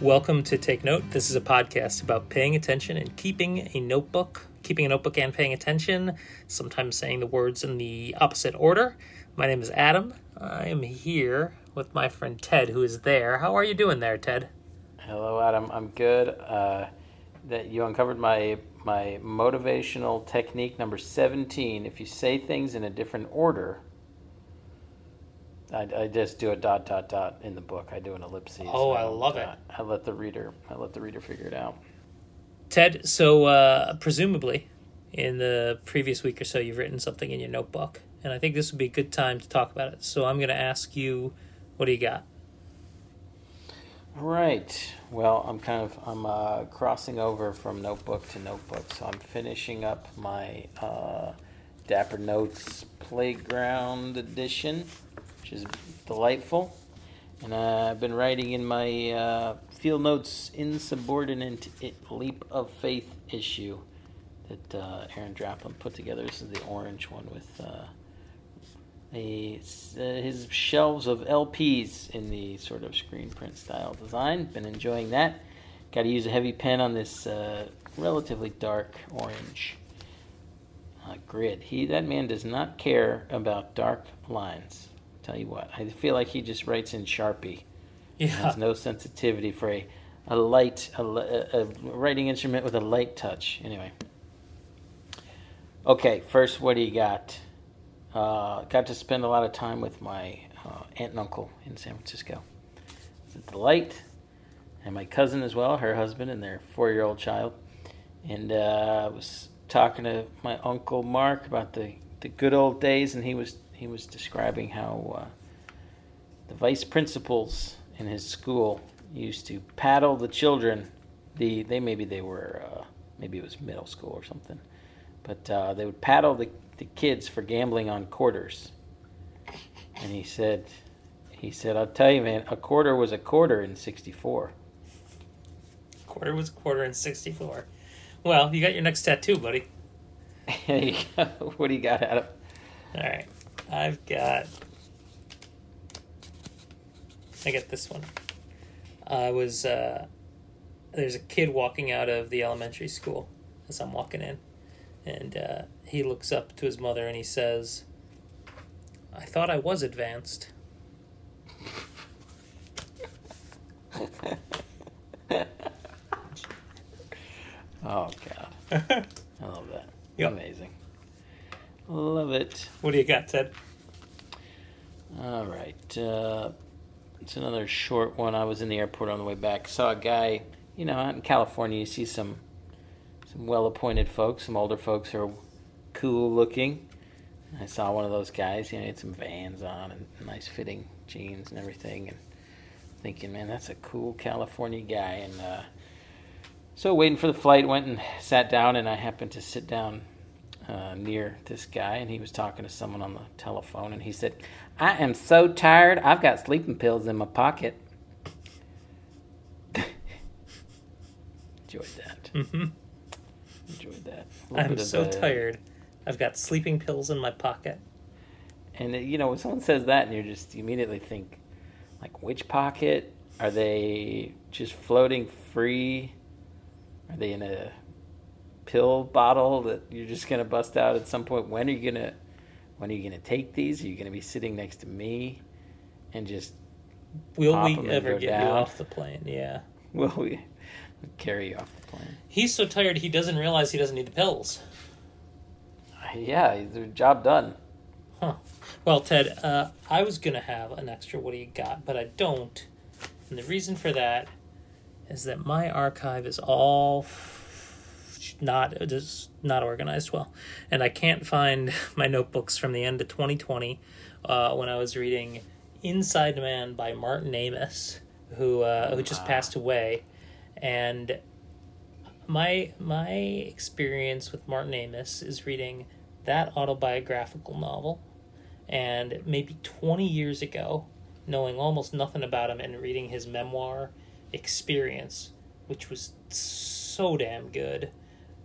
Welcome to Take Note. This is a podcast about paying attention and keeping a notebook and paying attention, sometimes saying the words in the opposite order. My name is Adam. I am here with my friend Ted, who is there. How are you doing there, Ted? Hello, Adam. I'm good. That you uncovered my motivational technique number 17. If you say things in a different order, I just do a ... in the book. I do an ellipses. Oh, I love it. I let the reader figure it out. Ted, so presumably in the previous week or so, you've written something in your notebook, and I think this would be a good time to talk about it. So I'm going to ask you, what do you got? All right. Well, I'm crossing over from notebook to notebook, so I'm finishing up my Dapper Notes Playground Edition, which is delightful. And I've been writing in my Field Notes Insubordinate Leap of Faith issue that Aaron Draplin put together. This is the orange one with his shelves of LPs in the sort of screen print style design. Been enjoying that. Got to use a heavy pen on this relatively dark orange grid. That man does not care about dark lines. Tell you what, I feel like he just writes in Sharpie. Yeah. Has no sensitivity for a writing instrument with a light touch. Anyway. Okay, first, what do you got? Got to spend a lot of time with my aunt and uncle in San Francisco. It's a delight. And my cousin as well, her husband and their 4-year-old child. And I was talking to my uncle Mark about the good old days, and he was describing how the vice principals in his school used to paddle the children. Maybe it was middle school or something, but they would paddle the kids for gambling on quarters. And he said, "I'll tell you, man, a quarter was a quarter in '64. Quarter was a quarter in '64. Well, you got your next tattoo, buddy. What do you got, Adam? All right. I got this one. There's a kid walking out of the elementary school as I'm walking in, and he looks up to his mother and he says, "I thought I was advanced." Oh, God. I love that. Yep. Amazing. Love it. What do you got, Ted? All right. It's another short one. I was in the airport on the way back. Saw a guy, out in California, you see some well-appointed folks. Some older folks who are cool-looking. I saw one of those guys. He had some Vans on and nice-fitting jeans and everything. And thinking, man, that's a cool California guy. And so waiting for the flight, went and sat down, and I happened to sit down near this guy, and he was talking to someone on the telephone, and he said, "I am so tired, I've got sleeping pills in my pocket." Enjoyed that. Mm-hmm. Enjoyed that. I'm so tired, I've got sleeping pills in my pocket. And, when someone says that, and you immediately think, like, which pocket? Are they just floating free? Are they in a pill bottle that you're just gonna bust out at some point? When are you gonna take these? Are you gonna be sitting next to me, and just will we ever get down? You off the plane? Yeah. Will we carry you off the plane? He's so tired he doesn't realize he doesn't need the pills. Yeah, job done. Huh. Well, Ted, I was gonna have an extra "what do you got," but I don't, and the reason for that is that my archive is all not organized well, and I can't find my notebooks from the end of 2020 when I was reading Inside Man by Martin Amis, who just passed away. And my experience with Martin Amis is reading that autobiographical novel, and maybe 20 years ago knowing almost nothing about him and reading his memoir Experience, which was so damn good.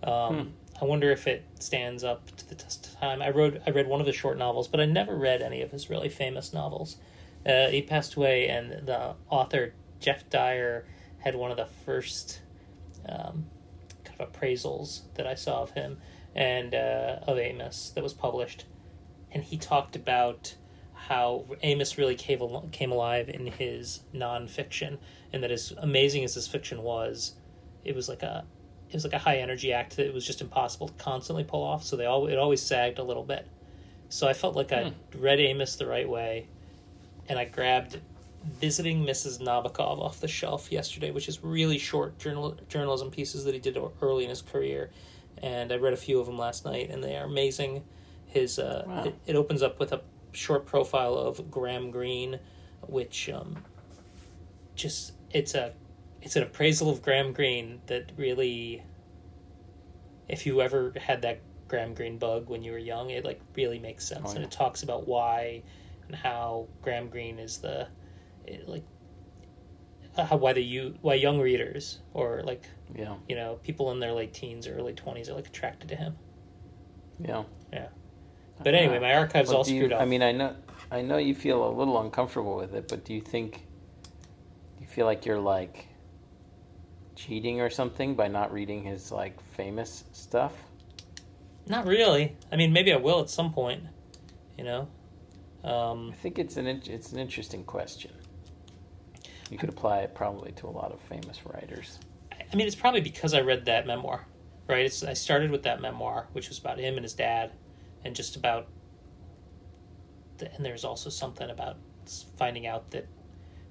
I wonder if it stands up to the test of time. I read one of his short novels, but I never read any of his really famous novels. He passed away, and the author Jeff Dyer had one of the first kind of appraisals that I saw of him and of Amis that was published. And he talked about how Amis really came alive in his nonfiction, and that as amazing as his fiction was, it was like a high energy act that it was just impossible to constantly pull off. So it always sagged a little bit. So I felt like I read Amis the right way, and I grabbed Visiting Mrs. Nabokov off the shelf yesterday, which is really short journalism pieces that he did early in his career, and I read a few of them last night, and they are amazing. His it opens up with a short profile of Graham Greene, which it's an appraisal of Graham Greene that really, if you ever had that Graham Greene bug when you were young, it like really makes sense. And it talks about why and how Graham Greene is why young readers or people in their late teens or early 20s are like attracted to him. Yeah. But anyway, my archive's all screwed up. I mean, I know you feel a little uncomfortable with it, but do you feel like you're like cheating or something by not reading his like famous stuff? Not really. I mean, maybe I will at some point, you know. I think it's an interesting question. You could apply it probably to a lot of famous writers. I mean, it's probably because I read that memoir, right? I started with that memoir, which was about him and his dad, and just about and there's also something about finding out that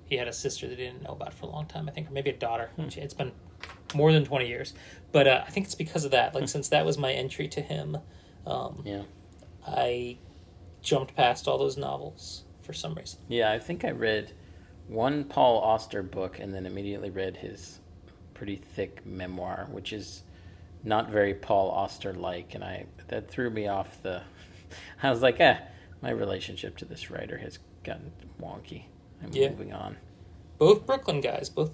he had a sister that he didn't know about for a long time, I think, or maybe a daughter. It's been more than 20 years. But I think it's because of that. Like, since that was my entry to him, I jumped past all those novels for some reason. Yeah, I think I read one Paul Auster book and then immediately read his pretty thick memoir, which is not very Paul Auster-like, and that threw me off the... I was like, my relationship to this writer has gotten wonky. I'm moving on. Both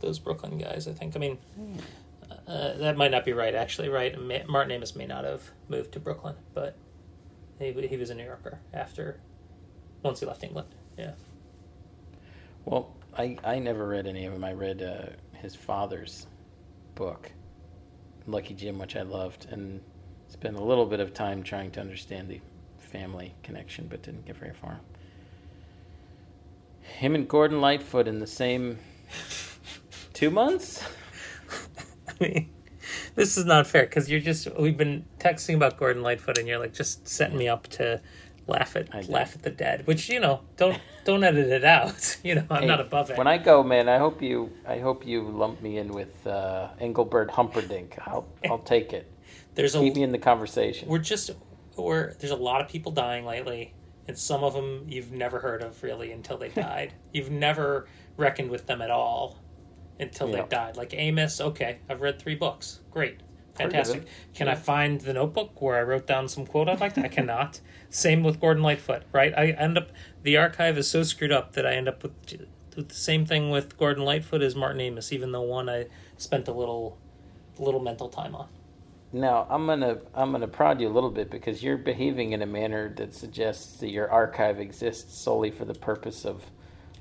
those Brooklyn guys, I think. I mean, that might not be right, actually, right? Martin Amis may not have moved to Brooklyn, but he was a New Yorker once he left England. Yeah. Well, I never read any of them. I read his father's book, Lucky Jim, which I loved, and spent a little bit of time trying to understand the family connection, but didn't get very far. Him and Gordon Lightfoot in the same 2 months? I mean, this is not fair, because we've been texting about Gordon Lightfoot, and you're like just setting me up to laugh at the dead, which, you know, don't edit it out. You know, I'm not above it. When I go, man, I hope you lump me in with Engelbert Humperdinck. I'll take it. Keep me in the conversation. There's a lot of people dying lately. And some of them you've never heard of, really, until they died. You've never reckoned with them at all until they died. Like Amis, okay, I've read 3 books. Great. Fantastic. Can I find the notebook where I wrote down some quote I'd like to? I cannot. Same with Gordon Lightfoot, right? The archive is so screwed up that I end up with the same thing with Gordon Lightfoot as Martin Amis, even though one I spent a little mental time on. Now, I'm gonna prod you a little bit because you're behaving in a manner that suggests that your archive exists solely for the purpose of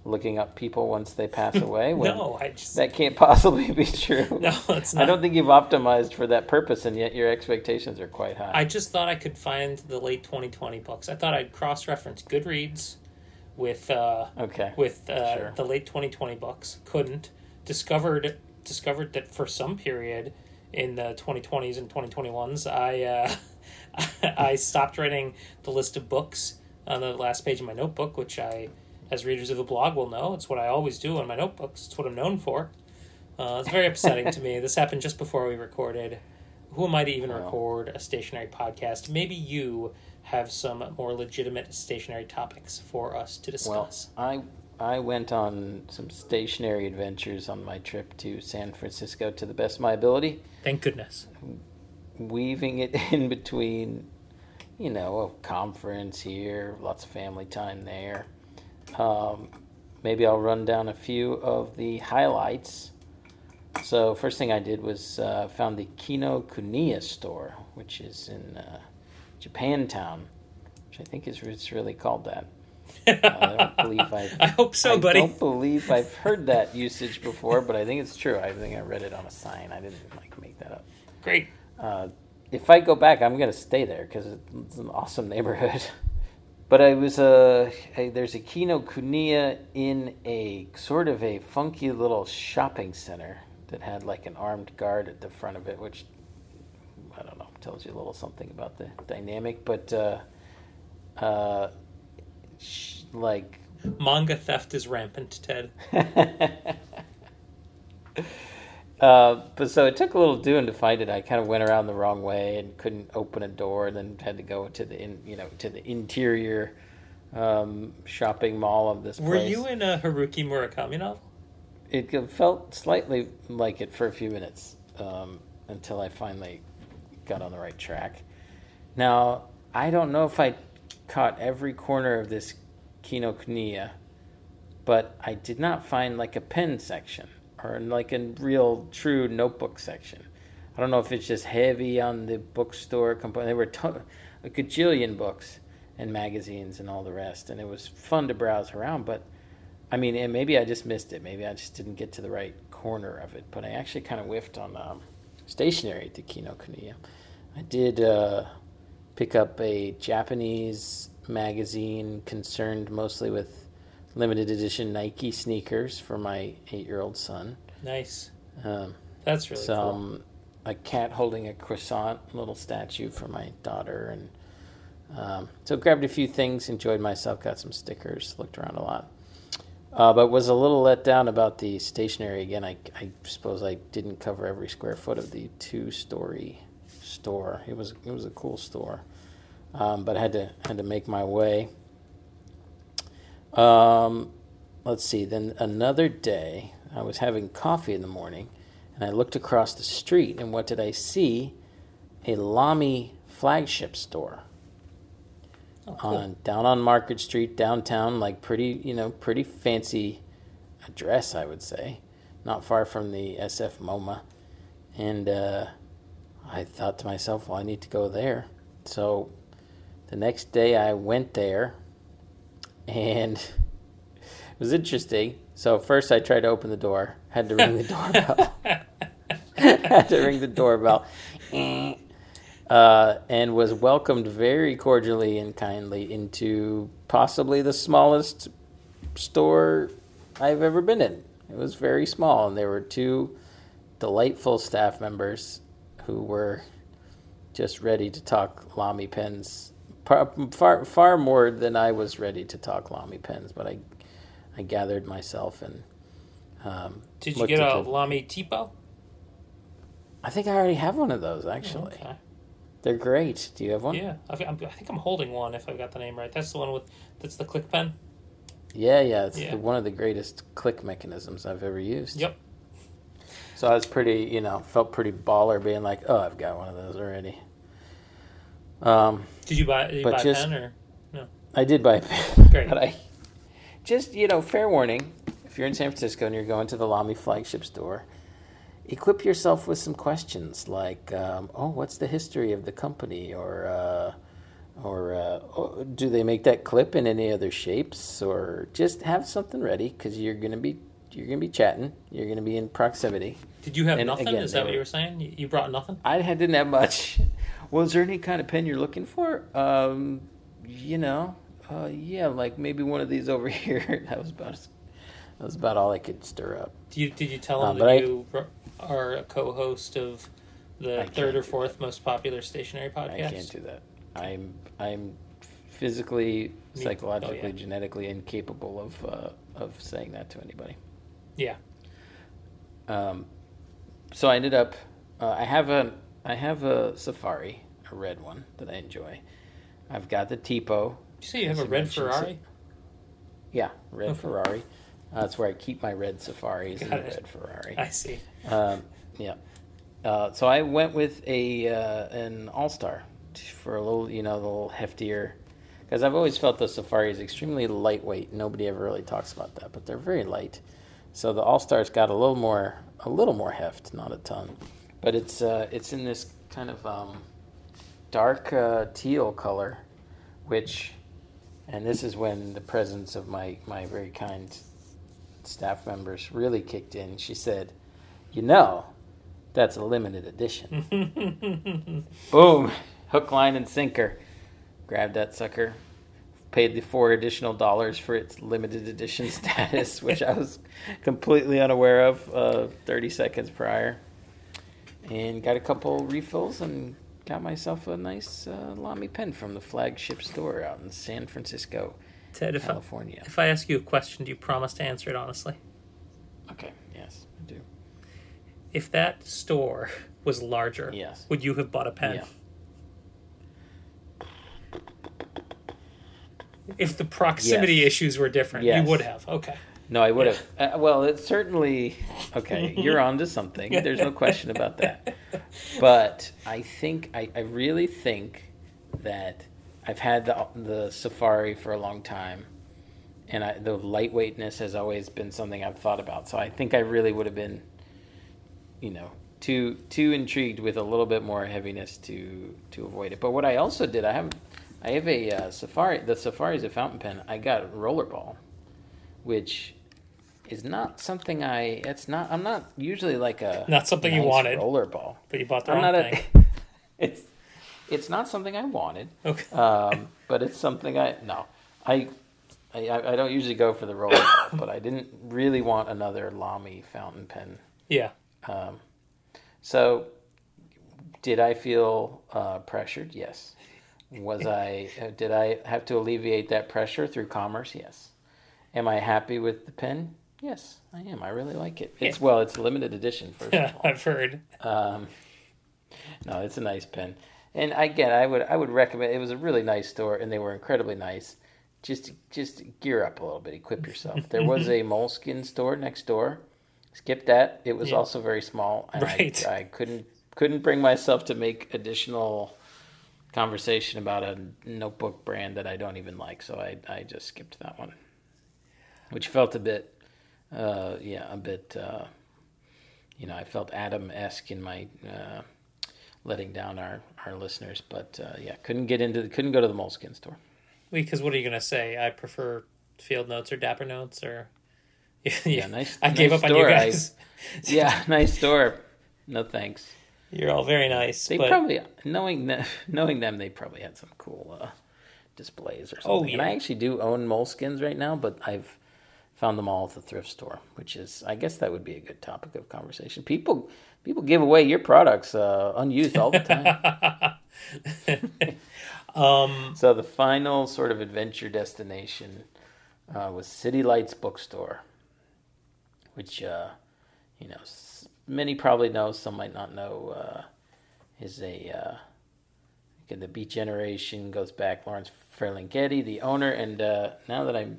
looking up people once they pass away. That can't possibly be true. No, it's not. I don't think you've optimized for that purpose, and yet your expectations are quite high. I just thought I could find the late 2020 books. I thought I'd cross-reference Goodreads with the late 2020 books. Couldn't. Discovered that for some period in the 2020s and 2021s, I stopped writing the list of books on the last page of my notebook, which I, as readers of the blog will know, it's what I always do on my notebooks. It's what I'm known for. It's very upsetting to me. This happened just before we recorded. Who am I to even record a stationary podcast? Maybe you have some more legitimate stationary topics for us to discuss. Well, I went on some stationary adventures on my trip to San Francisco to the best of my ability. Thank goodness. Weaving it in between, you know, a conference here, lots of family time there. Maybe I'll run down a few of the highlights. So first thing I did was found the Kinokuniya store, which is in Japantown, which I think is really called that. I hope so, buddy. I don't believe I've heard that usage before, but I think it's true. I think I read it on a sign. I didn't make that up. Great. If I go back, I'm going to stay there because it's an awesome neighborhood. But I was there's a Kinokuniya in a sort of a funky little shopping center that had like an armed guard at the front of it, which I don't know, tells you a little something about the dynamic. But like manga theft is rampant, Ted. But so it took a little doing to find it. I kind of went around the wrong way and couldn't open a door, and then had to go to the interior shopping mall of this place. Were you in a Haruki Murakami novel? It felt slightly like it for a few minutes until I finally got on the right track. Now, I don't know if I caught every corner of this Kinokuniya, but I did not find like a pen section. Or like a real true notebook section. I don't know if it's just heavy on the bookstore component. There were a gajillion books and magazines and all the rest, and it was fun to browse around. But I mean, and maybe I just missed it. Maybe I just didn't get to the right corner of it. But I actually kind of whiffed on stationery at the Kinokuniya. I did pick up a Japanese magazine concerned mostly with limited edition Nike sneakers for my 8-year-old son. Nice. That's really cool. A cat holding a croissant, little statue for my daughter. And so grabbed a few things, enjoyed myself, got some stickers, looked around a lot. But was a little let down about the stationery. Again, I suppose I didn't cover every square foot of the 2-story store. It was a cool store. But I had to make my way. Let's see, then another day I was having coffee in the morning and I looked across the street, and what did I see? A Lamy flagship store. Oh, cool. Down on Market Street downtown, like pretty fancy address, I would say, not far from the SF MoMA. And I thought to myself, well, I need to go there. So the next day I went there. And it was interesting. So first I tried to open the door. Had to ring the doorbell. And was welcomed very cordially and kindly into possibly the smallest store I've ever been in. It was very small. And there were two delightful staff members who were just ready to talk Lamy pens. Far more than I was ready to talk Lamy pens, but I gathered myself and did you get a Lamy Tipo? I think I already have one of those, actually. Okay. They're great. Do you have one? Yeah, I think I'm holding one, if I've got the name right. That's the one that's the click pen? Yeah, it's one of the greatest click mechanisms I've ever used. Yep. So I was felt pretty baller being like, oh, I've got one of those already. Did you buy a pen or no? I did buy a pen. Great. But I just, fair warning, if you're in San Francisco and you're going to the Lamy flagship store, equip yourself with some questions like, what's the history of the company? Or do they make that clip in any other shapes? Or just have something ready because you're gonna be chatting. You're gonna be in proximity. Did you have nothing? Again, is that what you were saying? You brought nothing? I didn't have much. Well, is there any kind of pen you're looking for? Yeah, like maybe one of these over here. That was about all I could stir up. Did you tell them that you are a co-host of the third or fourth most popular stationary podcast? I can't do that. I'm physically, psychologically, genetically incapable of saying that to anybody. Yeah. So I ended up. I have a Safari, a red one that I enjoy. I've got the Tipo. Did you say you have a red Ferrari? Yeah, red Ferrari. That's where I keep my red Safaris and the red Ferrari. I see. Yeah. So I went with an All-Star for a little, the little heftier. Because I've always felt the Safari is extremely lightweight. Nobody ever really talks about that, but they're very light. So the All-Star's got a little more heft, not a ton. But it's in this kind of dark teal color, which And this is when the presence of my very kind staff members really kicked in. She said, "You know, that's a limited edition." Boom. Hook, line, and sinker. Grabbed that sucker. Paid the $4 additional for its limited edition status, which I was completely unaware of 30 seconds prior. And got a couple refills and got myself a nice Lamy pen from the flagship store out in San Francisco, Ted, California. If I ask you a question, do you promise to answer it honestly? Okay, yes, I do. If that store was larger, yes, would you have bought a pen? Yeah. If the proximity issues were different, you would have. Okay. No, I would have. Well, it's certainly... Okay, you're on to something. There's no question about that. But I think, I really think that I've had the Safari for a long time, and the lightweightness has always been something I've thought about. So I think I really would have been, you know, too intrigued with a little bit more heaviness to avoid it. But what I also did, I have a Safari. The Safari is a fountain pen. I got a rollerball, which is not something I'm not usually like a... Not something nice you wanted. Rollerball. But you bought the wrong thing. It's not something I wanted. Okay. But it's something I don't usually go for the rollerball, but I didn't really want another Lamy fountain pen. Yeah. So did I feel pressured? Yes. Did I have to alleviate that pressure through commerce? Yes. Am I happy with the pen? Yes, I am. I really like it. It's a limited edition, first of all. I've heard. No, it's a nice pen. And again, I would recommend, it was a really nice store, and they were incredibly nice. Just gear up a little bit, equip yourself. There was a Moleskine store next door. Skip that. It was also very small. Right. I couldn't bring myself to make additional conversation about a notebook brand that I don't even like, so I just skipped that one. Which felt a bit, you know, I felt Adam-esque in my letting down our listeners. But, couldn't go to the Moleskine store. Because what are you going to say? I prefer Field Notes or Dapper Notes or... Yeah, nice I gave nice up store. On you guys. Nice store. No thanks. You're all very nice. They probably, knowing them, they probably had some cool displays or something. Oh, yeah. And I actually do own Moleskines right now, but I've found them all at the thrift store, which is, I guess that would be a good topic of conversation. People give away your products unused all the time. So the final sort of adventure destination was City Lights bookstore, which, many probably know, some might not know, is a... the Beat Generation goes back. Lawrence Ferlinghetti, the owner, and now that I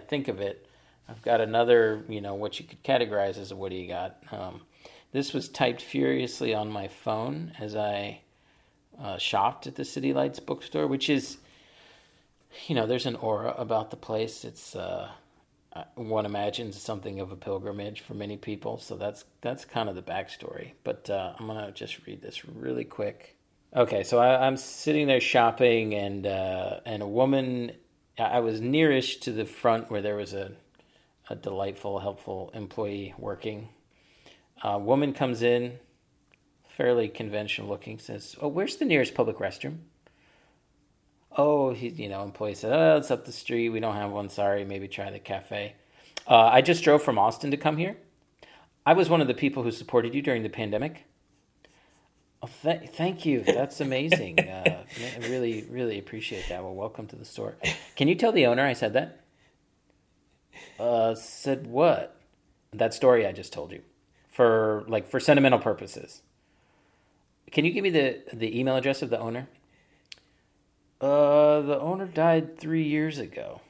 think of it, I've got another. You know what you could categorize as a "What do you got?" This was typed furiously on my phone as I shopped at the City Lights bookstore, which is, there's an aura about the place. It's one imagines something of a pilgrimage for many people. So that's kind of the backstory. But I'm gonna just read this really quick. Okay, so I'm sitting there shopping, and a woman, I was nearish to the front where there was a delightful, helpful employee working. A woman comes in, fairly conventional looking, says, "Oh, where's the nearest public restroom?" Oh, employee said, "Oh, it's up the street. We don't have one. Sorry, maybe try the cafe." "I just drove from Austin to come here. I was one of the people who supported you during the pandemic." "Oh, thank you. That's amazing. I really, really appreciate that. Well, welcome to the store. Can you tell the owner I said that?" Said what?" "That story I just told you, for sentimental purposes." "Can you give me the email address of the owner?" The owner died 3 years ago."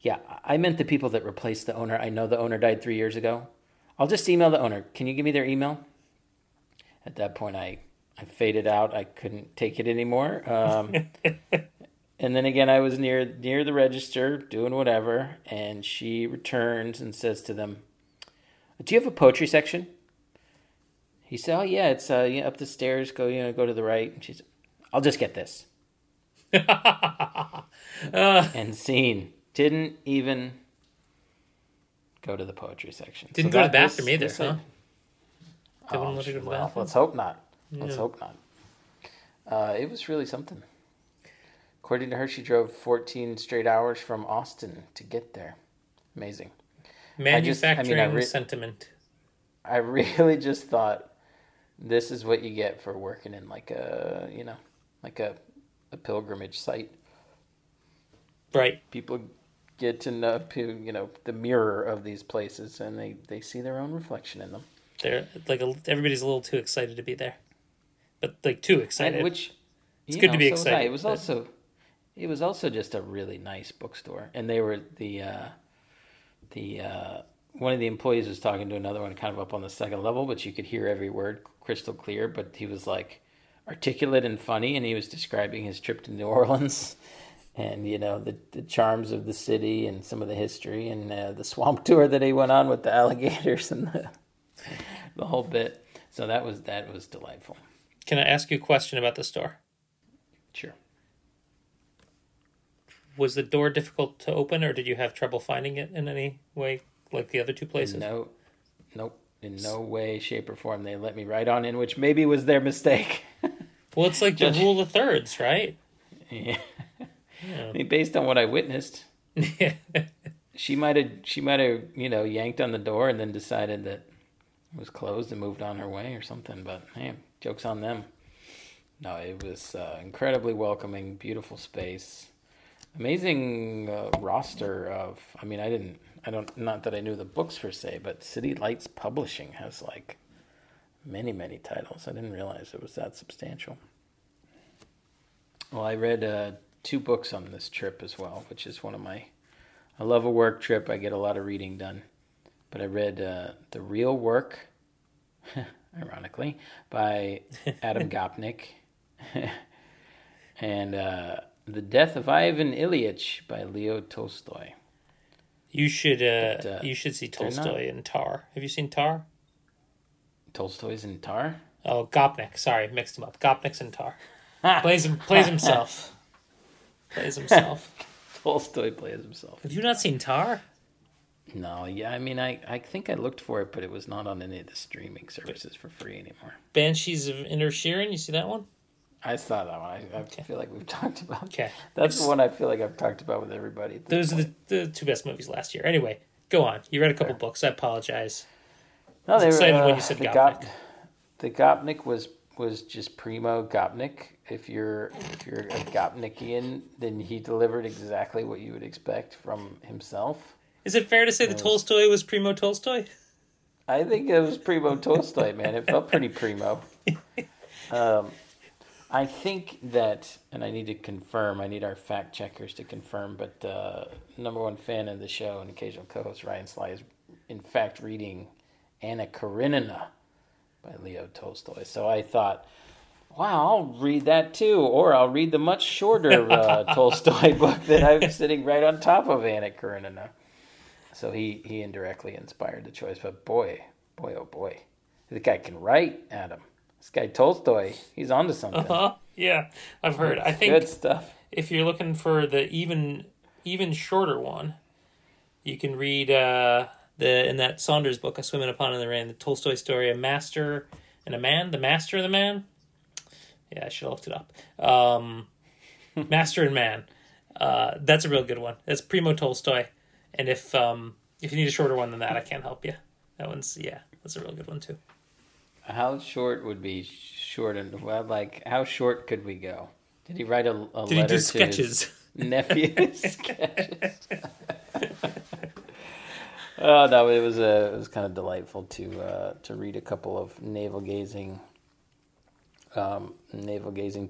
"Yeah, I meant the people that replaced the owner. I know the owner died 3 years ago. I'll just email the owner. Can you give me their email?" At that point, I faded out. I couldn't take it anymore. And then again, I was near the register doing whatever, and she returns and says to them, "Do you have a poetry section?" He said, "Oh yeah, it's up the stairs. Go to the right." And she said, "I'll just get this." and scene. Didn't even go to the poetry section. Didn't go to the bathroom either, huh? Well, let's hope not. Let's hope not. It was really something. According to her, she drove 14 straight hours from Austin to get there. Amazing. Manufacturing sentiment. I really just thought, this is what you get for working in like a pilgrimage site. Right. People get to know, the mirror of these places, and they see their own reflection in them. They're everybody's a little too excited to be there, but too excited. And it's good to be excited. Was it was also just a really nice bookstore, and they were one of the employees was talking to another one, kind of up on the second level, but you could hear every word crystal clear. But he was articulate and funny, and he was describing his trip to New Orleans, and the charms of the city and some of the history and the swamp tour that he went on with the alligators and the whole bit. So that was delightful. Can I ask you a question about the store? Sure. Was the door difficult to open, or did you have trouble finding it in any way? Like the other two places? No, nope. In no way, shape, or form. They let me right on in, which maybe was their mistake. Well, it's like the rule of thirds, right? Yeah. I mean, based on what I witnessed, she might have yanked on the door and then decided that it was closed and moved on her way or something. But hey, joke's on them. No, it was incredibly welcoming, beautiful space, amazing roster of. Not that I knew the books per se, but City Lights Publishing has many, many titles. I didn't realize it was that substantial. Well, I read two books on this trip as well, which is one of my... I love a work trip. I get a lot of reading done. But I read The Real Work, ironically, by Adam Gopnik. And The Death of Ivan Ilyich by Leo Tolstoy. You should see Tolstoy in Tar. Have you seen Tar? Tolstoy's in Tar? Oh, Gopnik. Sorry, mixed him up. Gopnik's in Tar. Plays himself. Tolstoy plays himself. Have you not seen Tar? No, yeah. I mean, I think I looked for it, but it was not on any of the streaming services for free anymore. Banshees of Inisherin, you see that one? I saw that one. I feel like we've talked about. Okay, that's the one I feel like I've talked about with everybody. Those are the two best movies last year. Anyway, go on. You read a couple books. I apologize. No, they were when you said Gopnik. The Gopnik was just primo Gopnik. If you're a Gopnikian, then he delivered exactly what you would expect from himself. Is it fair to say that Tolstoy was primo Tolstoy? I think it was primo Tolstoy, man. It felt pretty primo. I think that, and I need our fact checkers to confirm, but number one fan of the show and occasional co-host Ryan Sly is, in fact, reading Anna Karenina by Leo Tolstoy. So I thought, wow, I'll read that too, or I'll read the much shorter Tolstoy book that I'm sitting right on top of Anna Karenina. So he indirectly inspired the choice, but boy, oh boy, the guy can write, Adam. This guy Tolstoy, he's onto something. Uh-huh. Yeah, I've heard. I think good stuff. If you're looking for the even shorter one, you can read in that Saunders book, A Swim in a Pond in the Rain, the Tolstoy story, A Master and a Man, The Master and the Man. Yeah, I should have looked it up. Master and Man. That's a real good one. That's primo Tolstoy. And if you need a shorter one than that, I can't help you. That one's, that's a real good one too. How short would be short? And how short could we go? Did he write a letter to sketches? His nephew's sketches? Oh no, it was kind of delightful to read a couple of navel gazing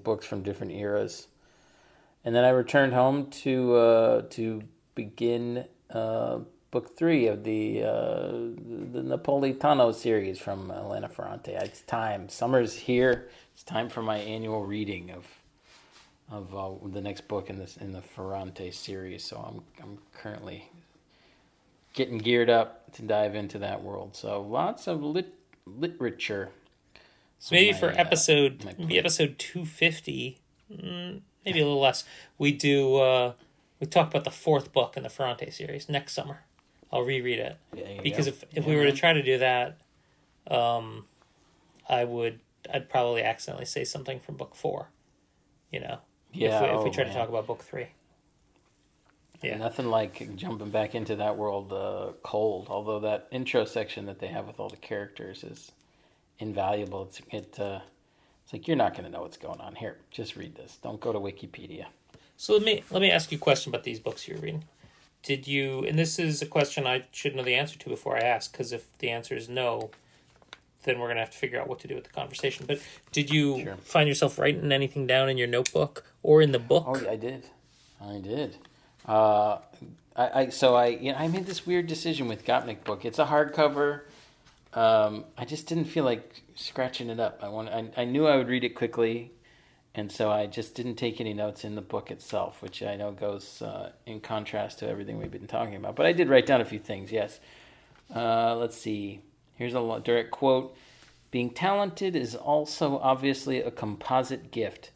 books from different eras, and then I returned home to begin. Book 3 of the Napolitano series from Elena Ferrante. It's time. Summer's here. It's time for my annual reading of the next book in the Ferrante series. So I'm currently getting geared up to dive into that world. So lots of literature. So maybe for episode 250, maybe a little less. We do We talk about the fourth book in the Ferrante series next summer. I'll reread it. Because if we were to try to do that, I'd probably accidentally say something from book four, you know. Yeah. If we try to talk about book three. Yeah. Nothing like jumping back into that world cold. Although that intro section that they have with all the characters is invaluable. It's like you're not going to know what's going on here. Just read this. Don't go to Wikipedia. So let me ask you a question about these books you're reading. Did you? And this is a question I should know the answer to before I ask, because if the answer is no, then we're going to have to figure out what to do with the conversation. But did you find yourself writing anything down in your notebook or in the book? Oh, I did. I made this weird decision with Gopnik book. It's a hardcover. I just didn't feel like scratching it up. I knew I would read it quickly, and so I just didn't take any notes in the book itself, which I know goes in contrast to everything we've been talking about. But I did write down a few things, yes. Let's see. Here's a direct quote. "Being talented is also obviously a composite gift.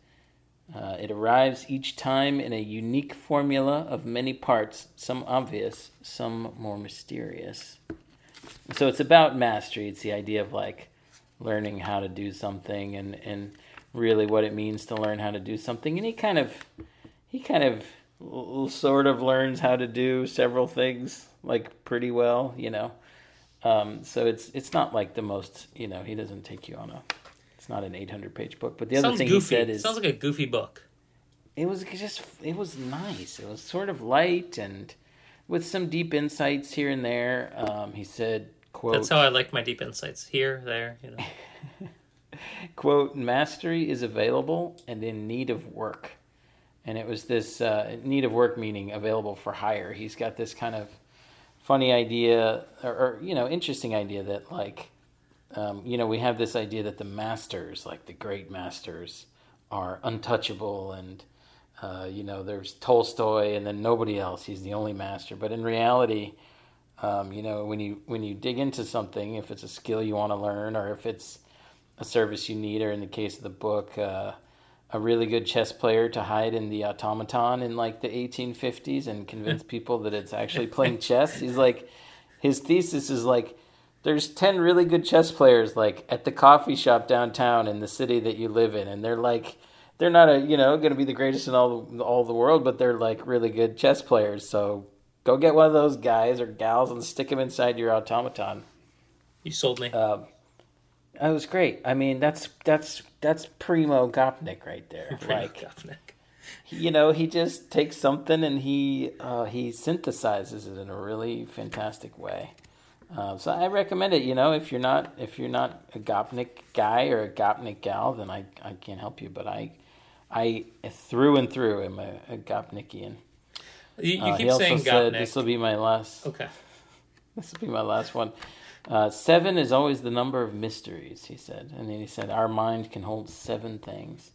It arrives each time in a unique formula of many parts, some obvious, some more mysterious." So it's about mastery. It's the idea of like learning how to do something and really what it means to learn how to do something. And he sort of learns how to do several things like pretty well, you know. So it's not like the most, you know, he doesn't take you on a... It's not an 800-page book, but the other thing he said is... Sounds like a goofy book. It was nice. It was sort of light and with some deep insights here and there. He said, quote... That's how I like my deep insights. Here, there, you know. Quote, "Mastery is available and in need of work." And it was this need of work meaning available for hire. He's got this kind of funny idea or you know, interesting idea that like... you know, we have this idea that the masters, like the great masters, are untouchable and, you know, there's Tolstoy and then nobody else. He's the only master. But in reality, you know, when you dig into something, if it's a skill you want to learn or if it's a service you need, or in the case of the book, a really good chess player to hide in the automaton in like the 1850s and convince people that it's actually playing chess. He's like, his thesis is like, there's 10 really good chess players, like, at the coffee shop downtown in the city that you live in. And they're, like, they're not, going to be the greatest in all the world, but they're, like, really good chess players. So go get one of those guys or gals and stick them inside your automaton. You sold me. That was great. I mean, that's primo Gopnik right there. Primo Gopnik. You know, he just takes something and he synthesizes it in a really fantastic way. So I recommend it. You know, if you're not a Gopnik guy or a Gopnik gal, then I can't help you. But I through and through am a Gopnikian. You keep saying Gopnik. This will be my last. Okay. This will be my last one. 7 is always the number of mysteries, he said, and then he said our mind can hold 7 things.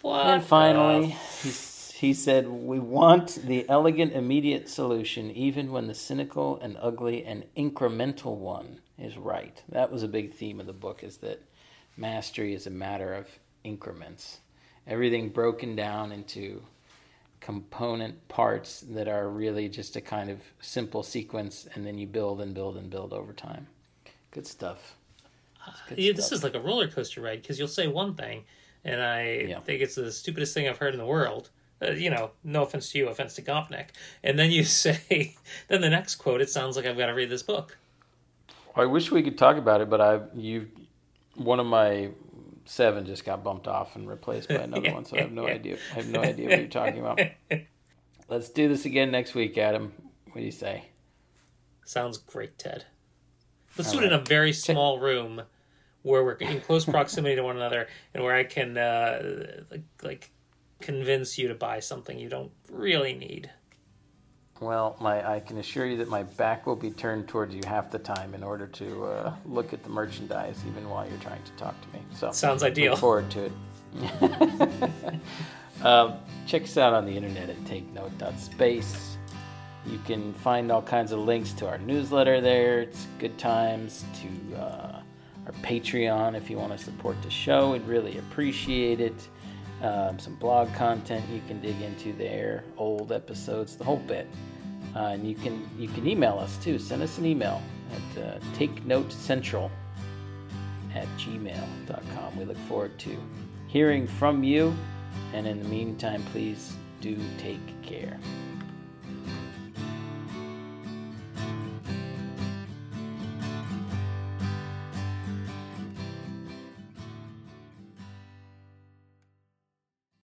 What? And finally, He said, "We want the elegant, immediate solution, even when the cynical and ugly and incremental one is right." That was a big theme of the book, is that mastery is a matter of increments. Everything broken down into component parts that are really just a kind of simple sequence, and then you build and build and build over time. Good stuff. This is like a roller coaster ride, because you'll say one thing, and I think it's the stupidest thing I've heard in the world. You know, no offense to you, offense to Gopnik. And then you say, then the next quote, it sounds like I've got to read this book. I wish we could talk about it, but one of my 7 just got bumped off and replaced by another one, so I have no idea. I have no idea what you're talking about. Let's do this again next week, Adam. What do you say? Sounds great, Ted. Let's do it in a very small room where we're in close proximity to one another and where I can, convince you to buy something you don't really need. Well, I can assure you that my back will be turned towards you half the time in order to look at the merchandise, even while you're trying to talk to me. So sounds ideal. Look forward to it. Check us out on the internet at takenote.space. You can find all kinds of links to our newsletter there. It's good times, to our Patreon if you want to support the show. We'd really appreciate it. some blog content you can dig into there, old episodes, the whole bit. And you can email us too. Send us an email at takenotecentral@gmail.com. We look forward to hearing from you. And in the meantime, please do take care.